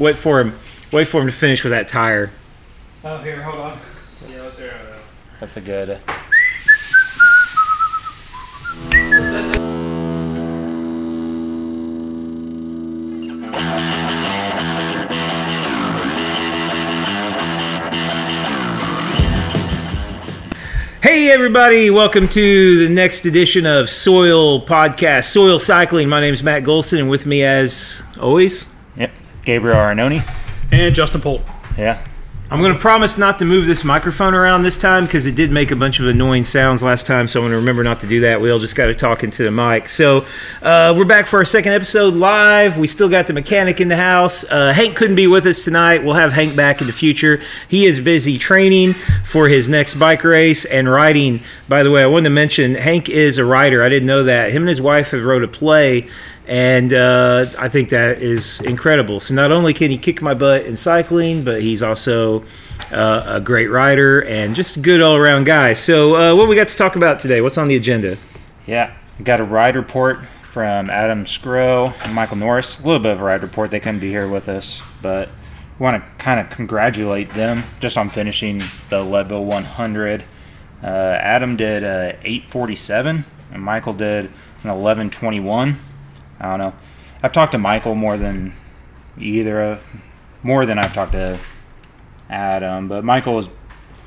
Wait for him to finish with that tire. Oh, here, hold on. Yeah, right there. That's a good. Hey everybody, welcome to the next edition of Soil Podcast, Soil Cycling. My name is Matt Golson, and with me as always, yep, Gabriel Arnone. And Justin Polt. Yeah. I'm going to promise not to move this microphone around this time because it did make a bunch of annoying sounds last time, so I'm going to remember not to do that. We all just got to talk into the mic. So we're back for our second episode live. We still got the mechanic in the house. Hank couldn't be with us tonight. We'll have Hank back in the future. He is busy training for his next bike race and riding. By the way, I wanted to mention Hank is a rider. I didn't know that. Him and his wife have rode a play. And I think that is incredible. So not only can he kick my butt in cycling, but he's also a great rider and just a good all-around guy. So what we got to talk about today? What's on the agenda? Yeah, we got a ride report from Adam Scrow and Michael Norris. A little bit of a ride report. They couldn't be here with us, but we want to kind of congratulate them just on finishing the Leadville 100. Adam did 8:47, and Michael did an 11:21. I don't know. I've talked to Michael more than I've talked to Adam, but Michael's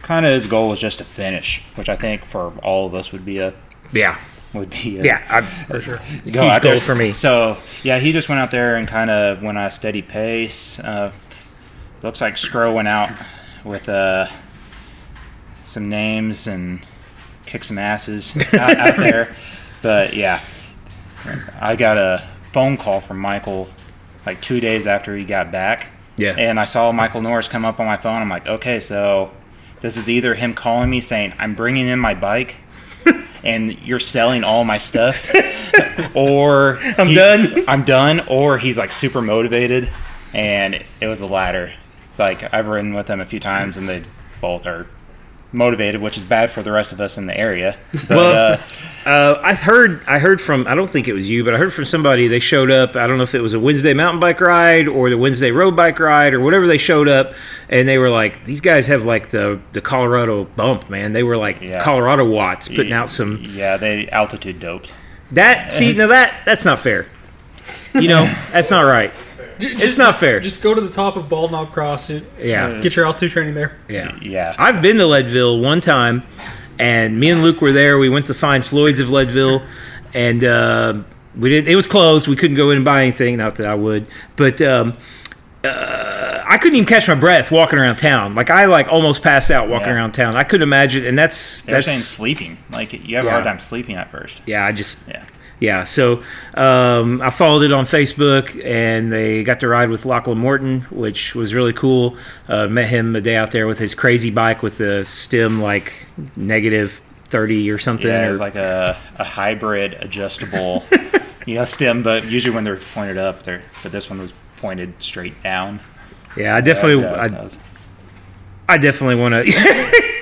kind of his goal was just to finish, which I think for all of us would be for sure huge goal for me. So yeah, he just went out there and kind of went at a steady pace. Looks like Scrow went out with some names and kicked some asses out there, but yeah. I got a phone call from Michael like 2 days after he got back. Yeah. And I saw Michael Norris come up on my phone. I'm like, okay, so this is either him calling me saying, I'm bringing in my bike and you're selling all my stuff, or I'm done, or he's like super motivated. And it was the latter. It's like I've ridden with them a few times and they both are motivated, which is bad for the rest of us in the area. But, well, I don't think it was you, but I heard from somebody. They showed up. I don't know if it was a Wednesday mountain bike ride or the Wednesday road bike ride or whatever. They showed up and they were like, these guys have like the Colorado bump, man. They were like Colorado watts putting out some. Yeah, they altitude doped. That see now that's not fair. You know, that's not right. It's not fair. Just go to the top of Bald Knob Cross. Yeah. Get your altitude training there. Yeah. Yeah. I've been to Leadville one time, and me and Luke were there. We went to find Floyd's of Leadville, and we didn't. It was closed. We couldn't go in and buy anything. Not that I would, but I couldn't even catch my breath walking around town. Like I almost passed out walking around town. I couldn't imagine, and that's saying sleeping. Like you have a hard time sleeping at first. Yeah. Yeah, so I followed it on Facebook, and they got to ride with Lachlan Morton, which was really cool. Met him a day out there with his crazy bike with the stem like -30 or something. Yeah, it was like a hybrid adjustable, stem. But usually when they're pointed up, but this one was pointed straight down. Yeah, I definitely want to.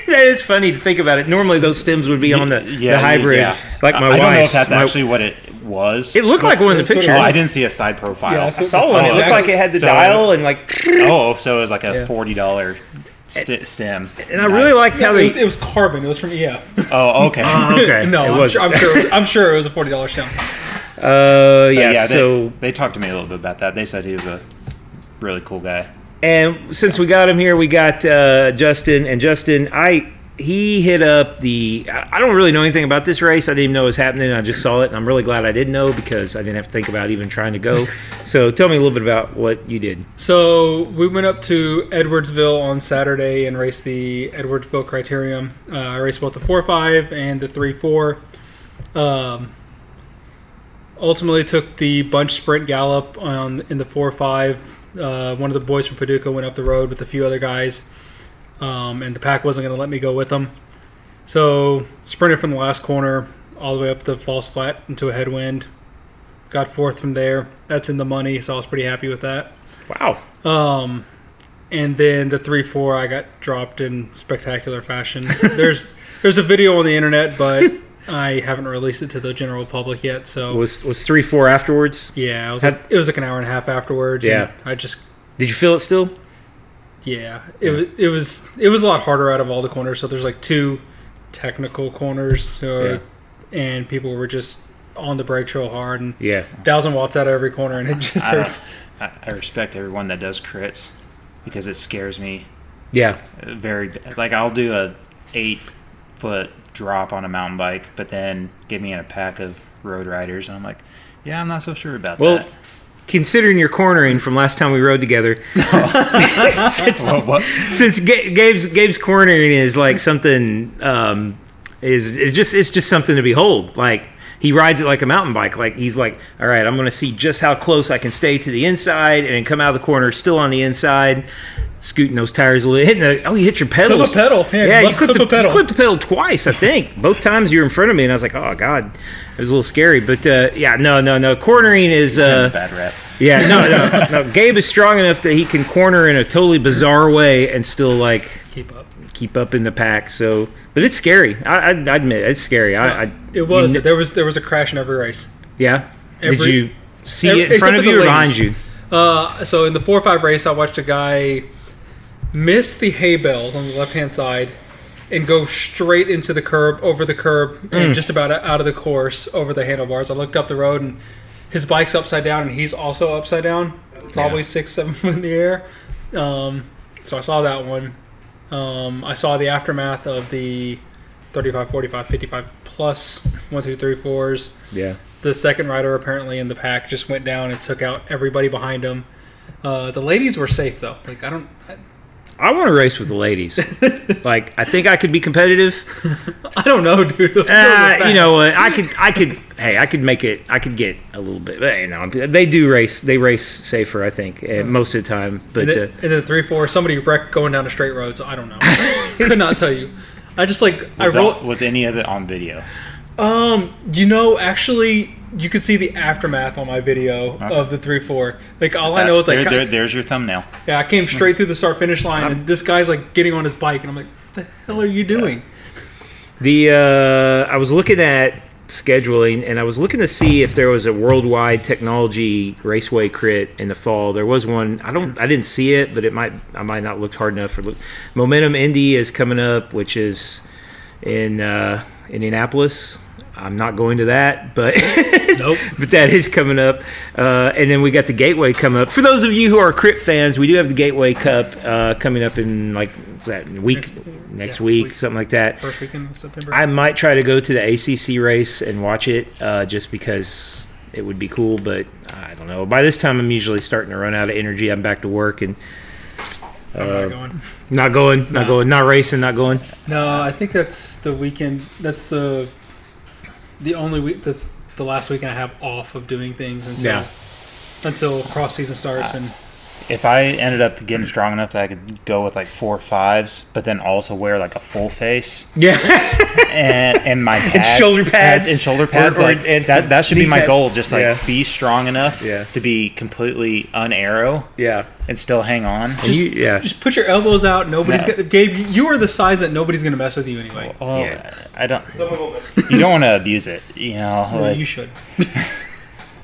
That is funny to think about it. Normally those stems would be on the hybrid. Yeah. Like my wife. I don't know if that's actually what it was. It looked like one in the picture. I didn't see a side profile. Yeah, I saw one. It looked like it had the dial and like... Oh, so it was like a $40 stem. And I really liked how it was carbon. It was from EF. Oh, okay. No, I'm sure it was a $40 stem. So... They talked to me a little bit about that. They said he was a really cool guy. And since we got him here, we got Justin. And Justin, he hit up I don't really know anything about this race. I didn't even know it was happening. I just saw it, and I'm really glad I did know because I didn't have to think about even trying to go. So tell me a little bit about what you did. So we went up to Edwardsville on Saturday and raced the Edwardsville Criterium. I raced both the 4.5 and the 3.4. Ultimately took the bunch sprint gallop in the 4.5. One of the boys from Paducah went up the road with a few other guys, and the pack wasn't going to let me go with them. So sprinted from the last corner all the way up the false flat into a headwind. Got fourth from there. That's in the money, so I was pretty happy with that. Wow. And then the 3-4, I got dropped in spectacular fashion. There's a video on the internet, but I haven't released it to the general public yet. So was 3-4 afterwards? Yeah, it was like an hour and a half afterwards. Yeah, I just Did you feel it still? Yeah, it was a lot harder out of all the corners. So there's like two technical corners, and people were just on the brakes real hard, and 1,000 watts out of every corner, and it just hurts. I respect everyone that does crits because it scares me. Yeah, very. Like I'll do a 8-foot drop on a mountain bike, but then get me in a pack of road riders, and I'm like, yeah, I'm not so sure about that. Considering your cornering from last time we rode together, since Gabe's cornering is like something it's just something to behold. Like he rides it like a mountain bike. Like he's like, all right, I'm going to see just how close I can stay to the inside and come out of the corner still on the inside, scooting those tires a little. You hit your pedals. Clip a pedal. Yeah, you clipped the pedal twice, I think. Both times you were in front of me, and I was like, oh god. It was a little scary, but no. Cornering is bad rap. Yeah, no. Gabe is strong enough that he can corner in a totally bizarre way and still like keep up in the pack. So, but it's scary. I admit it's scary. It was. There was a crash in every race. Yeah. Did you see it in front of you or behind you? So in the 4-5 race, I watched a guy miss the hay bales on the left hand side and go straight into the curb, over the curb, and just about out of the course, over the handlebars. I looked up the road, and his bike's upside down, and he's also upside down. It's always 6-7 in the air. So I saw that one. I saw the aftermath of the 35, 45, 55 plus 1, 2, 3, 4s. Yeah. The second rider apparently in the pack just went down and took out everybody behind him. The ladies were safe, though. Like, I want to race with the ladies. Like, I think I could be competitive. I don't know, dude. You know what? I could make it. I could get a little bit. But, you know, they do race. They race safer, I think, most of the time. But and then 3-4, somebody wrecked going down a straight road. So I don't know. Could not tell you. I just like I rolled. Was any of it on video? Actually, you could see the aftermath on my video of the 3-4. Like, all I know is, like... There's your thumbnail. Yeah, I came straight through the start-finish line, and this guy's, like, getting on his bike, and I'm like, what the hell are you doing? I was looking at scheduling, and I was looking to see if there was a worldwide technology raceway crit in the fall. There was one. I didn't see it, but I might not look hard enough. Momentum Indy is coming up, which is in Indianapolis. I'm not going to that, but but that is coming up. And then we got the Gateway coming up. For those of you who are Crit fans, we do have the Gateway Cup coming up in next week, something like that. First weekend of September. I might try to go to the ACC race and watch it just because it would be cool, but I don't know. By this time, I'm usually starting to run out of energy. I'm back to work and not racing. No, I think that's the weekend. That's the only week. That's the last weekend I have off of doing things until cross season starts. And if I ended up getting strong enough that I could go with like 4-5s, but then also wear like a full face, and my pads, and shoulder pads, that should be my goal. Just like be strong enough to be completely un-aero, and still hang on. Just put your elbows out. Gabe, you are the size that nobody's gonna mess with you anyway. I don't. You don't want to abuse it, you know. No, you should.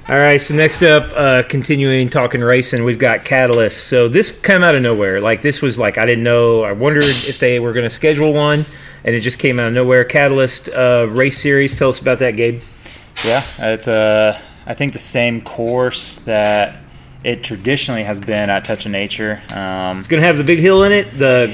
All right, so next up, continuing talking racing, we've got Catalyst. So this came out of nowhere. Like, this was like, I didn't know. I wondered if they were going to schedule one, and it just came out of nowhere. Catalyst race series. Tell us about that, Gabe. Yeah, it's I think the same course that it traditionally has been at Touch of Nature. It's going to have the big hill in it, the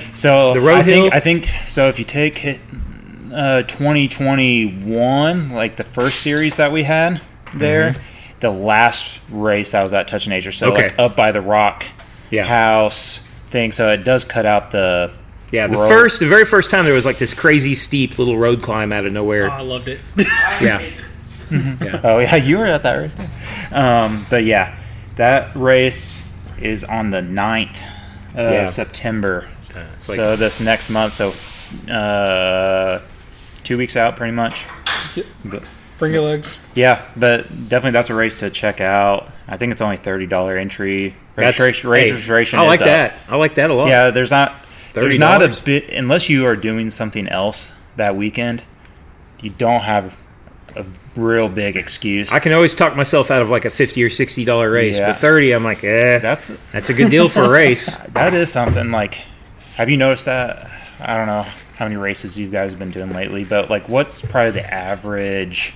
road hill. I think so. If you take 2021, like the first series that we had there. Mm-hmm. The last race that was at Touch of Nature, so like up by the rock house thing, so it does cut out the road. The very first time there was like this crazy steep little road climb out of nowhere. Oh, I loved it. Oh yeah, you were at that race. But yeah, that race is on the 9th of September, so this next month, so 2 weeks out, pretty much. But, bring your legs. Yeah, but definitely that's a race to check out. I think it's only $30 entry. Registration. I like that. I like that a lot. Yeah, there's not a bit, unless you are doing something else that weekend. You don't have a real big excuse. I can always talk myself out of like a $50 or $60 race, but 30, I'm like, that's a good deal for a race. That is something. Like, have you noticed that? I don't know how many races you guys have been doing lately, but like, what's probably the average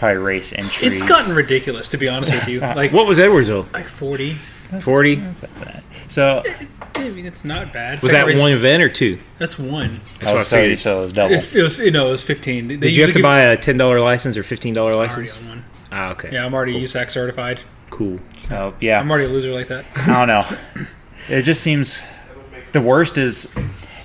race entry? It's gotten ridiculous, to be honest with you. Like, what was Edwardsville? Like 40. 40? That's not bad. So, I mean, it's not bad. Was that one event or two? That's one. That's what I figured. So it was double. It was 15. Did you have to buy a $10 license or $15 license? I'm already on one. Ah, okay. Yeah, I'm already USAC certified. Cool. Oh, yeah. I'm already a loser like that. I don't know. It just seems the worst is,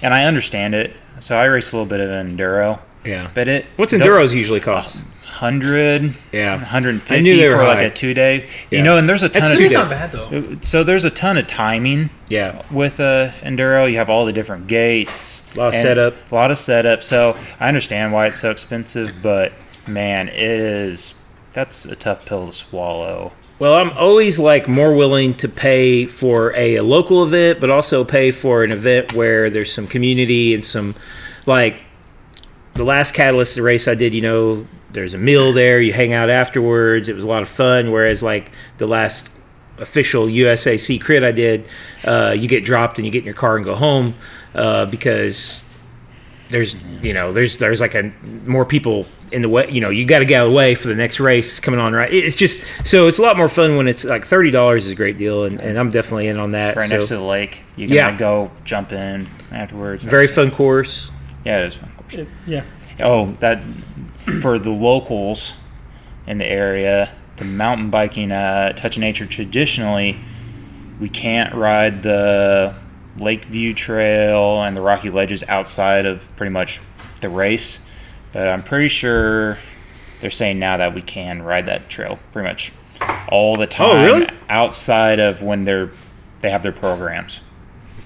and I understand it. So I race a little bit of enduro. Yeah. But it. What's enduros usually cost? 100, 150 for like a 2 day. Yeah. You know, and there's a ton of timing. It's not bad though. So there's a ton of timing. Yeah. With enduro, you have all the different gates. A lot of setup. So I understand why it's so expensive, but man, that's a tough pill to swallow. Well, I'm always like more willing to pay for a local event, but also pay for an event where there's some community and some like. The last Catalyst race I did, you know, there's a meal there. You hang out afterwards. It was a lot of fun. Whereas, like, the last official USAC crit I did, you get dropped and you get in your car and go home because there's like more people in the way. You know, you got to get out of the way for the next race coming on, right? It's just – so it's a lot more fun when it's like $30 is a great deal, and I'm definitely in on that. Right, so, next to the lake. You got to go jump in afterwards. Very fun course. Yeah, it is fun. Yeah. Oh, that for the locals in the area, the mountain biking Touch of Nature traditionally, we can't ride the Lakeview Trail and the Rocky Ledges outside of pretty much the race. But I'm pretty sure they're saying now that we can ride that trail pretty much all the time. Oh, really? Outside of when they have their programs.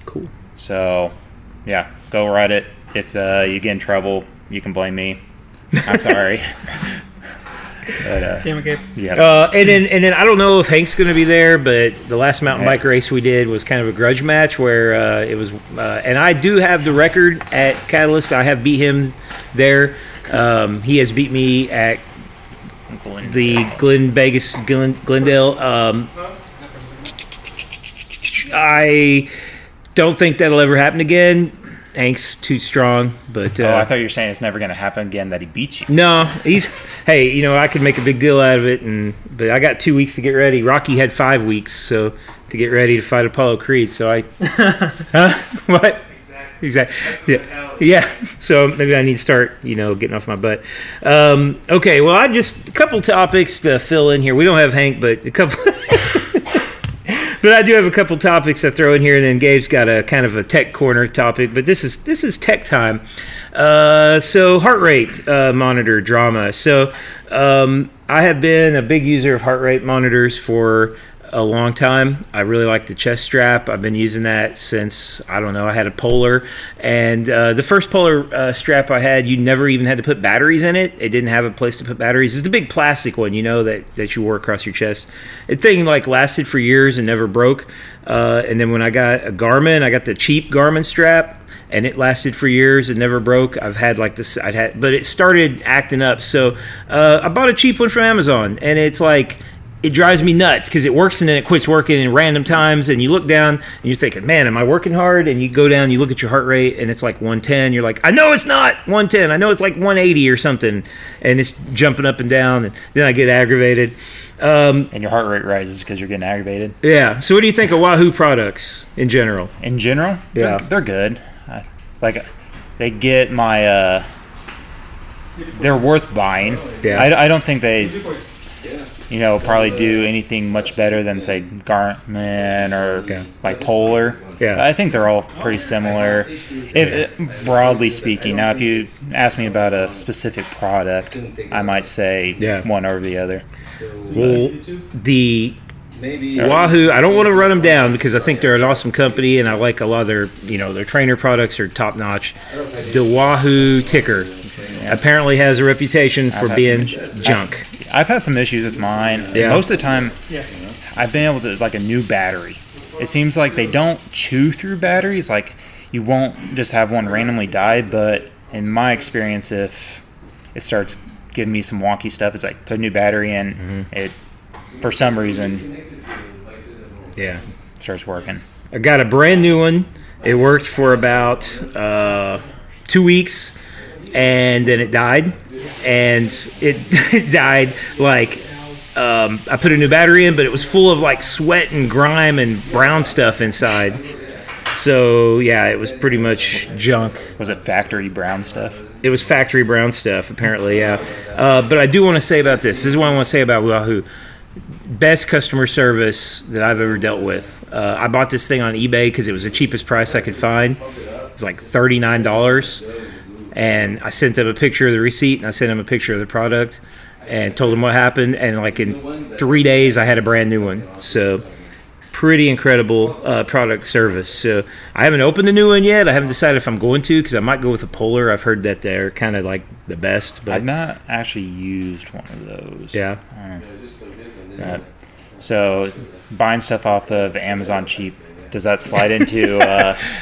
Cool. So, yeah, go ride it. If you get in trouble, you can blame me. I'm sorry. But, damn it, Gabe. Yeah. And then I don't know if Hank's going to be there, but the last mountain bike race we did was kind of a grudge match where it was. And I do have the record at Catalyst. I have beat him there. He has beat me at the Glendale. I don't think that'll ever happen again. Hank's too strong, but I thought you were saying it's never going to happen again that he beat you. No, hey, you know, I could make a big deal out of it, but I got 2 weeks to get ready. Rocky had 5 weeks, so to get ready to fight Apollo Creed. So I, what? Exactly. Yeah. So maybe I need to start, you know, getting off my butt. Okay. Well, a couple topics to fill in here. We don't have Hank, but a couple. But I do have a couple topics I throw in here, and then Gabe's got a kind of a tech corner topic. But this is tech time. So heart rate monitor drama. So I have been a big user of heart rate monitors for a long time. I really like the chest strap. I've been using that since, I don't know, I had a Polar. And the first Polar strap I had, you never even had to put batteries in it. It didn't have a place to put batteries. It's the big plastic one, you know, that you wore across your chest. The thing, like, lasted for years and never broke. And then when I got a Garmin, I got the cheap Garmin strap. And it lasted for years. It never broke. I've had like this. But it started acting up. So I bought a cheap one from Amazon. And it's like... It drives me nuts because it works and then it quits working in random times, and you look down and you're thinking, man, am I working hard? And you go down, you look at your heart rate, and it's like 110. You're like, I know it's not 110. I know it's like 180 or something, and it's jumping up and down, and then I get aggravated. And your heart rate rises because you're getting aggravated. Yeah. So what do you think of Wahoo products in general? In general? Yeah. They're good. They get my they're worth buying. Yeah. I don't think they... You know, probably do anything much better than, say, Garmin or like Polar. Yeah. I think they're all pretty similar, broadly speaking. Now, if you ask me about a specific product, I might say one over the other. Well, the Wahoo, I don't want to run them down because I think they're an awesome company, and I like a lot of their, you know, their trainer products are top notch. The Wahoo Ticker apparently has a reputation for being junk. I've had some issues with mine. Yeah. Most of the time, I've been able to, like, a new battery. It seems like they don't chew through batteries. Like, you won't just have one randomly die. But in my experience, if it starts giving me some wonky stuff. It's like put a new battery in. Mm-hmm. It, for some reason, yeah, starts working. I got a brand new one. It worked for about 2 weeks, and then it died. And it died like I put a new battery in, but it was full of like sweat and grime and brown stuff inside. So, yeah, it was pretty much junk. Was it factory brown stuff? It was factory brown stuff, apparently, yeah. But I do want to say about this. This is what I want to say about Wahoo. Best customer service that I've ever dealt with. I bought this thing on eBay because it was the cheapest price I could find. It was like $39. And I sent them a picture of the receipt, and I sent them a picture of the product, and told them what happened. And, like, in 3 days, I had a brand new one. So... pretty incredible product service. So I haven't opened a new one yet. I haven't decided if I'm going to, because I might go with a Polar. I've heard that they're kind of like the best. But I've not actually used one of those. Yeah. Right. So buying stuff off of Amazon cheap, does that slide into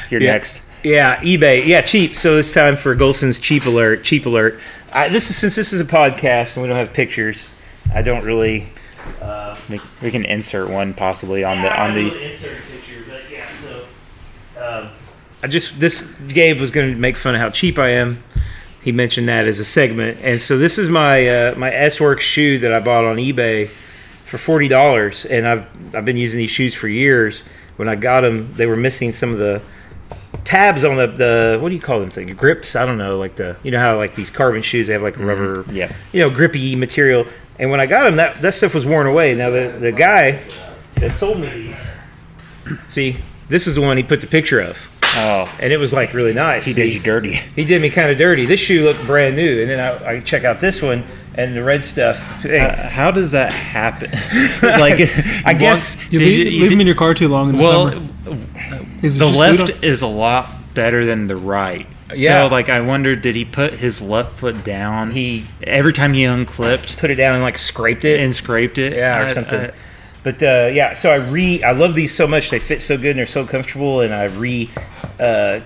your next? Yeah, eBay. Yeah, cheap. So it's time for Golson's Cheap Alert. Cheap Alert. Since this is a podcast and we don't have pictures, I don't really... we can insert one possibly on the insert picture, but yeah. So Gabe was going to make fun of how cheap I am. He mentioned that as a segment, and so this is my my S Works shoe that I bought on eBay for $40, and I've been using these shoes for years. When I got them, they were missing some of the tabs on the what do you call them thing? Grips? I don't know. Like the how like these carbon shoes they have like rubber, grippy material. And when I got them, that stuff was worn away. Now, the guy that sold me these, see, this is the one he put the picture of. Oh. And it was, like, really nice. He did you dirty. He did me kind of dirty. This shoe looked brand new. And then I check out this one and the red stuff. How does that happen? Like, I guess. You leave them in your car too long in the summer. Well, the left is a lot better than the right. Yeah. So, like, I wondered, did he put his left foot down? He every time he unclipped, put it down and like scraped it, yeah, or something. So I love these so much; they fit so good and they're so comfortable. And I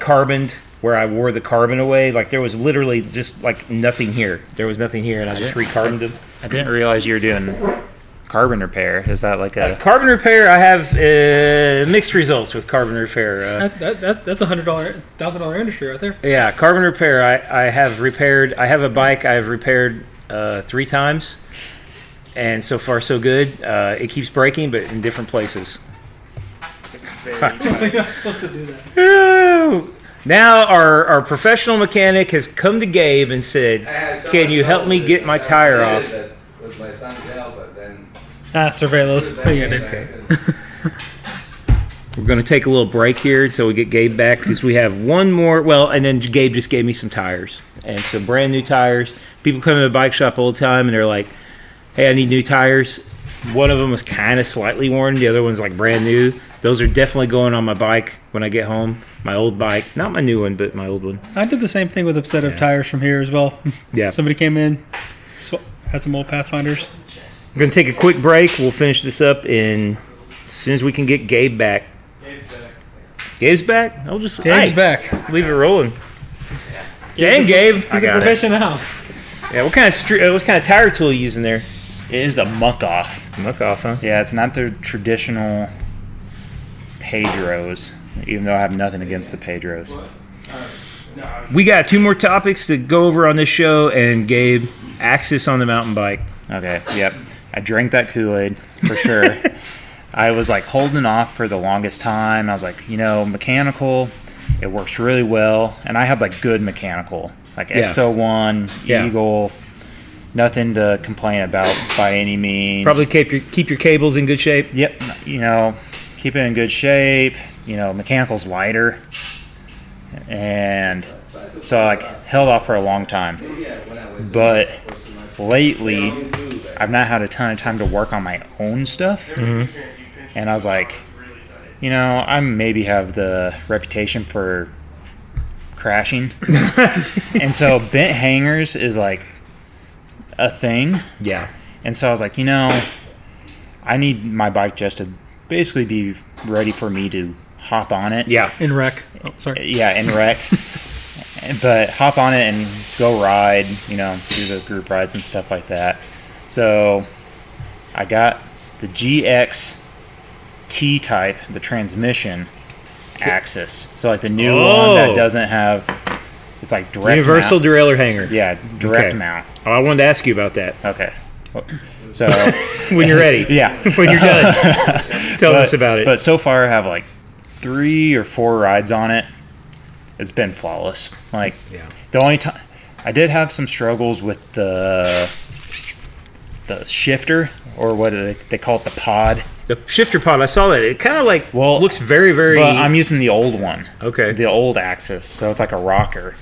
carboned where I wore the carbon away. Like there was literally just like nothing here. There was nothing here, and I just recarboned them. I didn't realize you were doing carbon repair. Is that like a carbon repair? I have mixed results with carbon repair. That's $1,000 industry right there. Yeah, carbon repair. I have repaired. I have a bike. I've repaired 3 times, and so far so good. It keeps breaking, but in different places. I don't think I'm supposed to do that. Now our professional mechanic has come to Gabe and said, "Can you help me get my tire off?" With my son's help, but then. Surveillance. We're going to take a little break here until we get Gabe back because we have one more. Well, and then Gabe just gave me some tires. And so brand new tires. People come to the bike shop all the time and they're like, hey, I need new tires. One of them was kind of slightly worn. The other one's like brand new. Those are definitely going on my bike when I get home. My old bike. Not my new one, but my old one. I did the same thing with a set of tires from here as well. Yeah. Somebody came in, had some old Pathfinders. We're going to take a quick break. We'll finish this up as soon as we can get Gabe back. Gabe's back? Gabe's back. Leave it rolling. Yeah. Dang, Gabe. He's a professional. Yeah, what kind of tire tool are you using there? It is a Muck-off. Muck-off, huh? Yeah, it's not the traditional Pedro's, even though I have nothing against the Pedro's. We got 2 more topics to go over on this show, and Gabe, Axis on the mountain bike. Okay, yep. I drank that Kool-Aid for sure. I was like holding off for the longest time. I was like, mechanical, it works really well. And I have like good mechanical, like X01, Eagle, nothing to complain about by any means. Probably keep your cables in good shape. Yep, keep it in good shape. Mechanical's lighter. And so I held off for a long time. But lately, I've not had a ton of time to work on my own stuff. Mm-hmm. And I was like, I maybe have the reputation for crashing. And so bent hangers is like a thing. Yeah. And so I was like, I need my bike just to basically be ready for me to hop on it. Yeah. In wreck. Oh, sorry. Yeah, in wreck. but hop on it and go ride, you know, do the group rides and stuff like that. So I got the GX-T type, the transmission Axis. So like the new one that doesn't have, it's like direct universal mount. Derailleur hanger. Yeah, direct mount. Oh, I wanted to ask you about that. Okay. So when you're ready. Yeah. When you're done. Tell us about it. But so far I have like 3 or 4 rides on it. It's been flawless. Like the only time I did have some struggles with the shifter, or what do they call it, the pod. The shifter pod, I saw that. It kind of like looks very, very... But I'm using the old one. Okay. The old Axis, so it's like a rocker.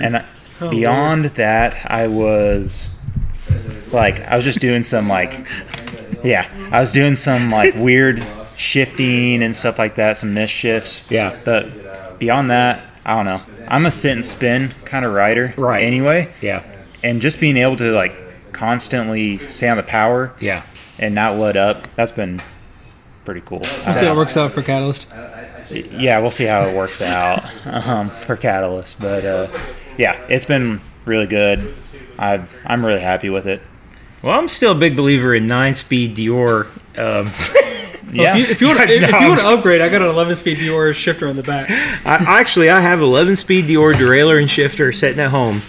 And beyond that, I was just doing some like... Yeah, I was doing some like weird shifting and stuff like that, some misshifts. Yeah. But beyond that, I don't know. I'm a sit and spin kind of rider anyway. Yeah. And just being able to like constantly stay on the power... Yeah. And not let up. That's been pretty cool. We'll see how it works out for Catalyst. Yeah, we'll see how it works out for Catalyst. But yeah, it's been really good. I'm really happy with it. Well, I'm still a big believer in 9-speed Deore. Yeah. If you want to upgrade, I got an 11-speed Deore shifter on the back. I have 11-speed Deore derailleur and shifter sitting at home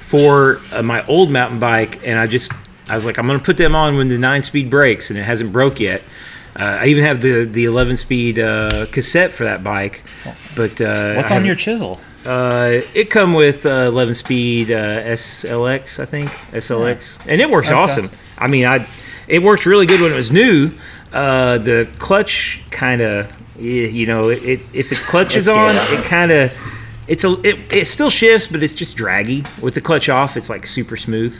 for my old mountain bike, and I was like, I'm going to put them on when the 9-speed breaks, and it hasn't broke yet. I even have the 11-speed cassette for that bike. But what's on your chisel? It come with 11-speed SLX, I think. SLX. Yeah. And it works awesome. I mean, it worked really good when it was new. The clutch kind of, you know, if its clutch is on, it kind of... It still shifts, but it's just draggy. With the clutch off, it's like super smooth.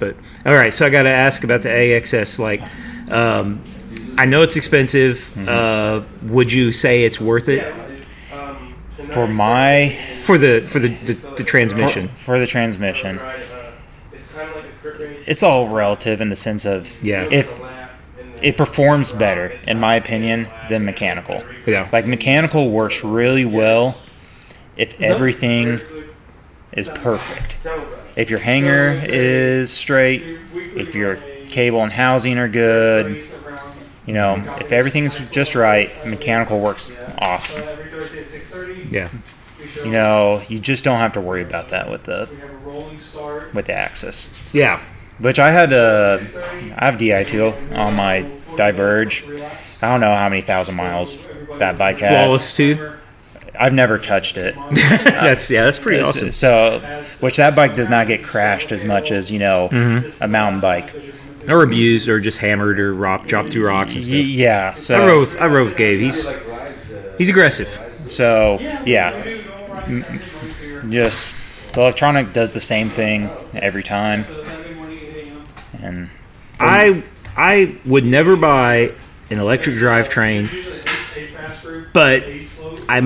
But all right, so I got to ask about the AXS. Like, I know it's expensive. Mm-hmm. Would you say it's worth it for the transmission? For the transmission, it's all relative in the sense of if it performs better, in my opinion, than mechanical. Yeah, like mechanical works really well if everything is perfect. If your hanger is straight, if your cable and housing are good, you know, if everything's just right, mechanical works awesome. Yeah. You know, you just don't have to worry about that with the Axis. Yeah. Which I have DI2 on my Diverge. I don't know how many thousand miles that bike has. Flawless too. I've never touched it. That's pretty awesome. So, which that bike does not get crashed as much as, you know, a mountain bike. Or abused or just hammered or dropped through rocks and stuff. Yeah. So I rode with Gabe. He's aggressive. So, yeah. Just the electronic does the same thing every time. And I would never buy an electric drivetrain, but I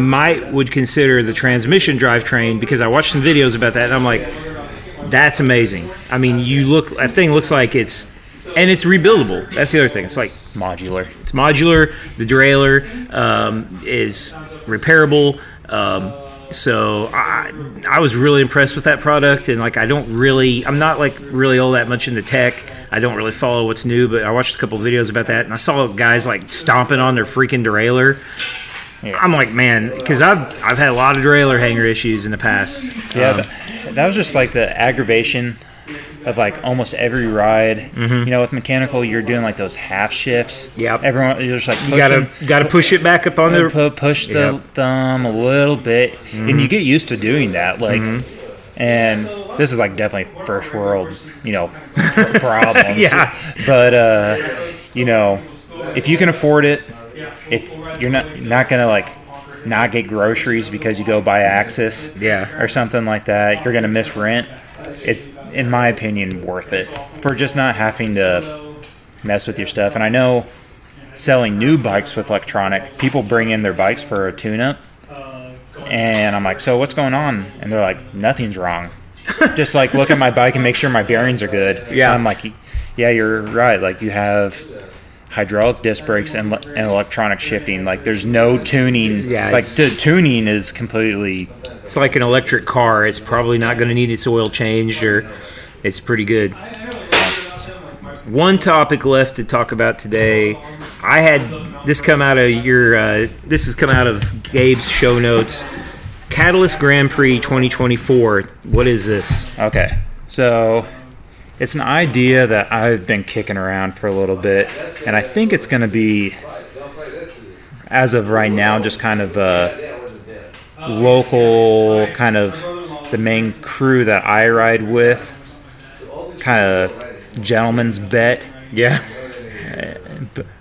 would consider the transmission drivetrain, because I watched some videos about that, and I'm like, that's amazing. I mean, that thing looks like it's rebuildable. That's the other thing. It's like modular. It's modular. The derailleur is repairable. So I was really impressed with that product, and like I'm not like really all that much into tech. I don't really follow what's new, but I watched a couple of videos about that, and I saw guys like stomping on their freaking derailleur. Yeah. I'm like, man, because I've had a lot of derailleur hanger issues in the past. Yeah, that was just like the aggravation of like almost every ride. Mm-hmm. You know, with mechanical, you're doing like those half shifts. Yeah, everyone, you're just like pushing, you gotta push it back up on the push the thumb a little bit, and you get used to doing that. Like, and this is like definitely first world, you know, problems. Yeah, but you know, if you can afford it. If you're not gonna like not get groceries because you go buy Axis, or something like that, you're gonna miss rent. It's, in my opinion, worth it for just not having to mess with your stuff. And I know selling new bikes with electronic, people bring in their bikes for a tune-up, and I'm like, so what's going on? And they're like, nothing's wrong. Just like look at my bike and make sure my bearings are good. Yeah, and I'm like, yeah, you're right. Like you have hydraulic disc brakes and electronic shifting. Like there's no tuning. Like the tuning is completely it's like an electric car. It's probably not going to need its oil changed, or it's pretty good. One topic left to talk about today. I had this come out of your. This has come out of Gabe's show notes. Catalyst Grand Prix 2024. What is this? Okay, so it's an idea that I've been kicking around for a little bit, and I think it's going to be, as of right now, just kind of a local kind of the main crew that I ride with, kind of. Gentleman's bet, yeah.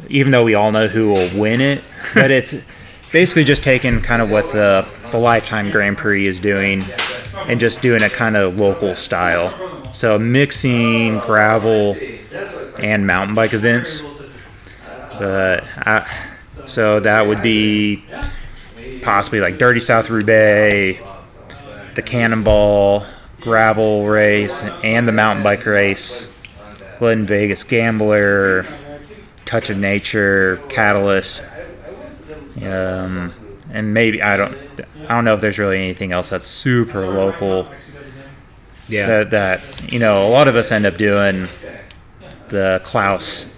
Even though we all know who will win it, but it's basically just taking kind of what the Lifetime Grand Prix is doing and just doing a kind of local style. So mixing gravel and mountain bike events. But so that would be possibly like Dirty South Roubaix, the Cannonball, gravel race, and the mountain bike race. Glen Vegas Gambler, Touch of Nature, Catalyst, and maybe I don't know if there's really anything else that's super local. Yeah, that you know, a lot of us end up doing the Klaus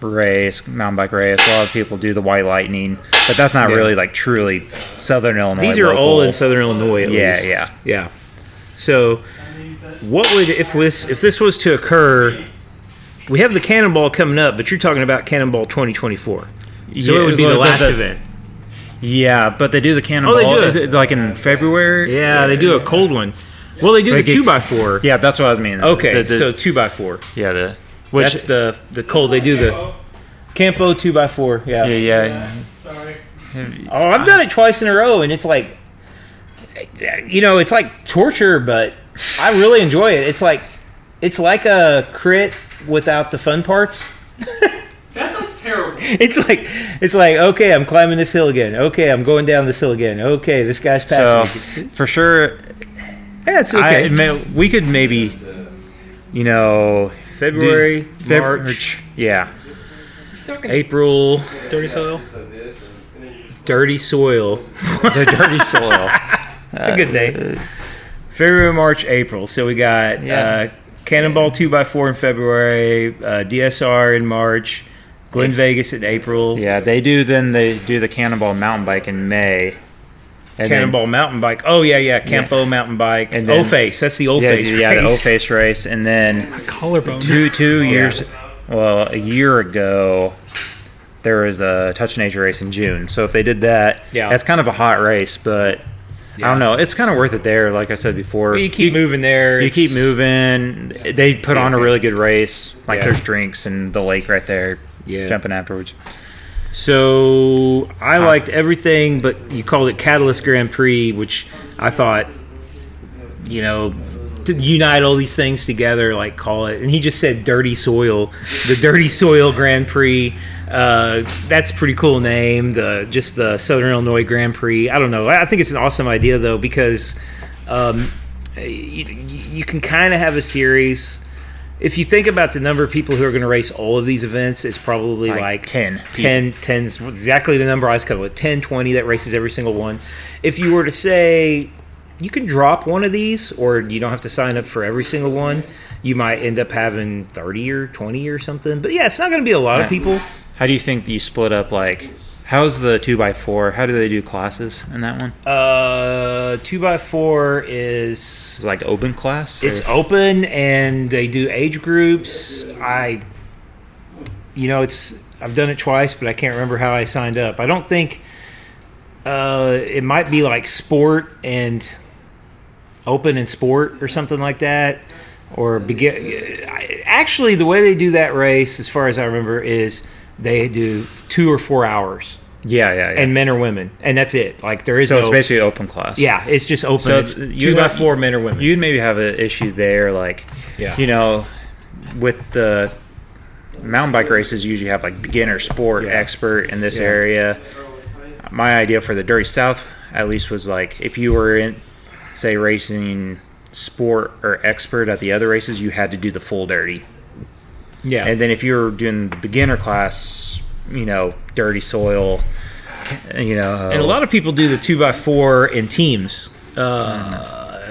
race, mountain bike race. A lot of people do the White Lightning, but that's not really like truly Southern Illinois. These are local. All in Southern Illinois. At least. Yeah. So, what would if this was to occur? We have the Cannonball coming up, but you're talking about Cannonball 2024. So it would be the last event. Yeah, but they do the Cannonball like in February? Yeah, they do a cold one. Well, they do the 2x4. Yeah, that's what I was meaning. Okay, so 2x4. Yeah, that's the cold. They do the Campo 2 by 4. Yeah. Sorry. Oh, I've done it twice in a row, and it's like, you know, it's like torture, but I really enjoy it. It's like a crit without the fun parts. That sounds terrible. It's like okay, I'm climbing this hill again. Okay, I'm going down this hill again. Okay, this guy's passing. So, for sure, yeah, it's okay. We could maybe, you know, February, March, yeah, it's okay. April, dirty soil, the dirty soil. It's a good day. February, March, April. So we got. Yeah. Cannonball 2x4 in February, DSR in March, Glen Vegas in April. Yeah, they do the Cannonball mountain bike in May. Mountain bike. Oh yeah, Campo mountain bike. And then, O-Face. That's the O-Face race. Yeah, the O-Face race. And then collarbone. A year ago, there was a Touch of Nature race in June. So if they did that, that's kind of a hot race, but. Yeah. I don't know. It's kind of worth it there, like I said before. You keep moving there. You keep moving. They put on a really good race. Like there's drinks and the lake right there. Yeah, jumping afterwards. So I liked everything, but you called it Catalyst Grand Prix, which I thought, you know, to unite all these things together, like call it. And he just said Dirty Soil, the Dirty Soil Grand Prix. That's a pretty cool name, the Southern Illinois Grand Prix. I don't know. I think it's an awesome idea, though, because you can kind of have a series. If you think about the number of people who are going to race all of these events, it's probably like 10. 10's exactly the number I was coming with. 10, 20 that races every single one. If you were to say you can drop one of these, or you don't have to sign up for every single one, you might end up having 30 or 20 or something. But, yeah, it's not going to be a lot of people. How do you think you split up, like, how's the 2x4? How do they do classes in that one? 2x4 is... like open class? It's open, and they do age groups. I've done it twice, but I can't remember how I signed up. I don't think... it might be like sport and open and sport or something like that. Or begin... Actually, the way they do that race, as far as I remember, is... they do 2 or 4 hours. Yeah. And men or women. And that's it. Like, there is so no... So it's basically open class. Yeah, it's just open. So it's 2x4 men or women. You'd maybe have an issue there, like, you know, with the mountain bike races, you usually have, like, beginner, sport, expert in this area. My idea for the Dirty South, at least, was, like, if you were in, say, racing sport or expert at the other races, you had to do the full dirty. Yeah, and then if you're doing the beginner class, you know, Dirty Soil, you know, and a lot of people do the 2x4 in teams.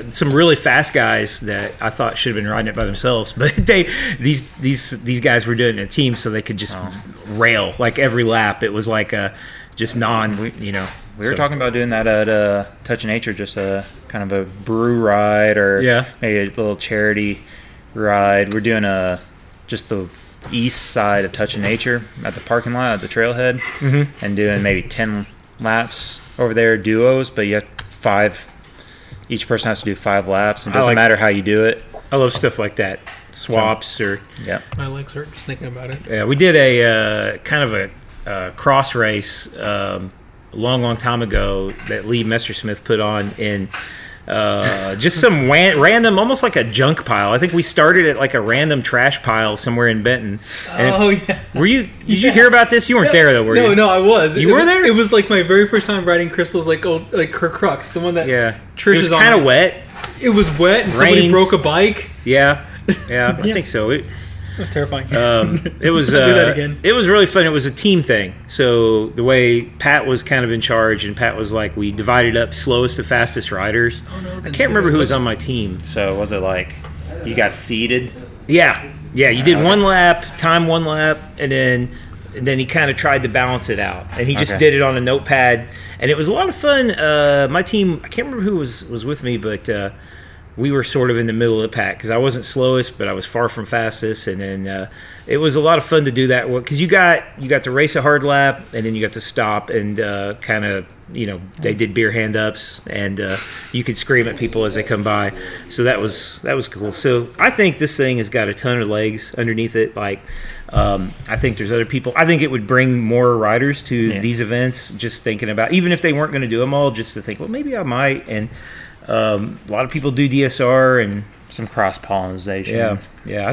Some really fast guys that I thought should have been riding it by themselves, but these guys were doing it in a team so they could just rail like every lap. It was like a just We were talking about doing that at Touch of Nature, just a kind of a brew ride or maybe a little charity ride. We're doing just the east side of Touch of Nature at the parking lot at the trailhead, and doing maybe 10 laps over there, duos, but you have each person has to do 5 laps, and it doesn't matter how you do it. I love stuff like that. Swaps or... Yeah. My legs hurt just thinking about it. Yeah, we did a kind of a cross race a long, long time ago that Lee Messersmith put on in just some random, almost like a junk pile. I think we started at like a random trash pile somewhere in Benton. Were you? Did you hear about this? You weren't there though, were you? No, I was. You were there? It was like my very first time riding Crystal's like her Crux, the one that Trish is on. It was kind of wet. It was wet, and somebody broke a bike. Yeah, I think so. It was terrifying. It was do that again. It was really fun. It was a team thing. So the way Pat was kind of in charge, and Pat was like, we divided up slowest to fastest riders. I can't remember who was on my team. So was it like you got seeded? Yeah. You did one lap, and then he kind of tried to balance it out, and he just did it on a notepad, and it was a lot of fun. My team, I can't remember who was with me, but. We were sort of in the middle of the pack because I wasn't slowest, but I was far from fastest. And then it was a lot of fun to do that because you got to race a hard lap, and then you got to stop and kind of, they did beer hand ups, and you could scream at people as they come by. So that was cool. So I think this thing has got a ton of legs underneath it. Like I think there's other people. I think it would bring more riders to these events. Just thinking about, even if they weren't going to do them all, just to think, well, maybe I might. And a lot of people do DSR and some cross pollination. Yeah.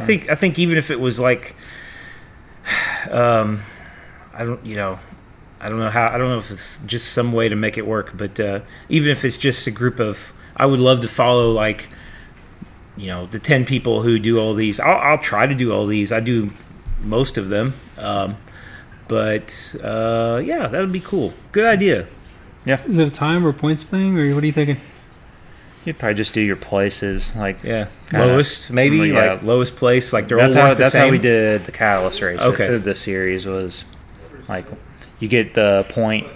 Sure. I think even if it was like, I don't know if it's just some way to make it work, but even if it's just a group of, I would love to follow like, the 10 people who do all these. I'll try to do all these. I do most of them, but yeah, that would be cool. Good idea. Yeah. Is it a time or points thing, or what are you thinking? You'd probably just do your places, like lowest, maybe like lowest place. Like they're all the same. That's how we did the Catalyst race. Okay, the series was like you get the point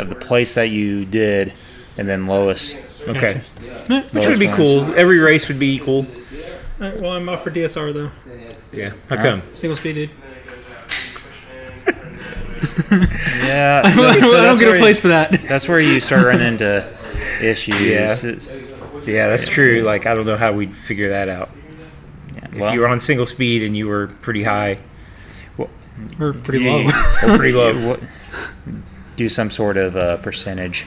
of the place that you did, and then lowest. Okay, which would be cool. Every race would be equal. All right, well, I'm up for DSR though. Yeah, how come? Single speed, dude. Yeah, so I don't get a place for that. That's where you start running into issues. Yeah, that's true. Like, I don't know how we'd figure that out. Yeah, if you were on single speed and you were pretty high. Or pretty low. Or pretty low. Do some sort of percentage.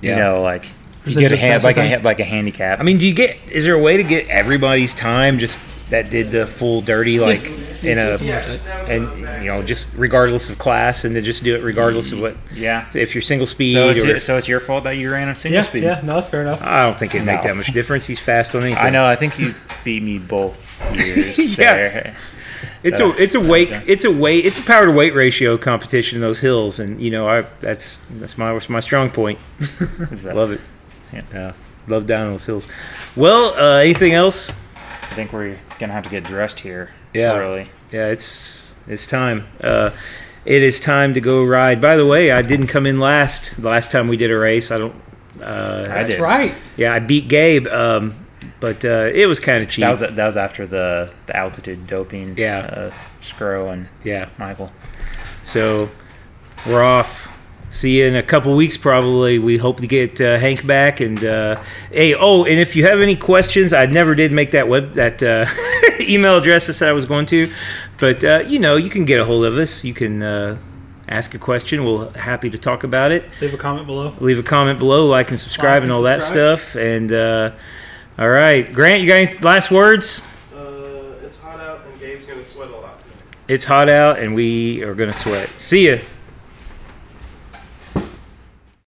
Yeah. Like you get a handicap. I mean, is there a way to get everybody's time just that did the full dirty, like, just regardless of class, and then just do it regardless of what, if you're single speed. So it's your fault that you ran on single speed? Yeah, no, that's fair enough. I don't think it'd make that much difference. He's fast on anything. I know, I think you beat me both years there. It's a power to weight ratio competition in those hills, and that's my strong point. Love it. Yeah. Love down those hills. Well, anything else? I think we're gonna have to get dressed here. Yeah, shortly. Yeah, it's time. It is time to go ride. By the way, I didn't come in last. The last time we did a race, I don't. That's right. Yeah, I beat Gabe, but it was kind of cheap. That was after the altitude doping. Yeah, Scrow and Michael. So we're off. See you in a couple weeks, probably. We hope to get Hank back. And and if you have any questions, I never did make that email address I said I was going to, but you can get a hold of us. You can ask a question. We'll happy to talk about it. Leave a comment below. Like and subscribe and all that stuff. And all right, Grant, you got any last words? It's hot out, and Gabe's going to sweat a lot. It's hot out, and we are going to sweat. See ya.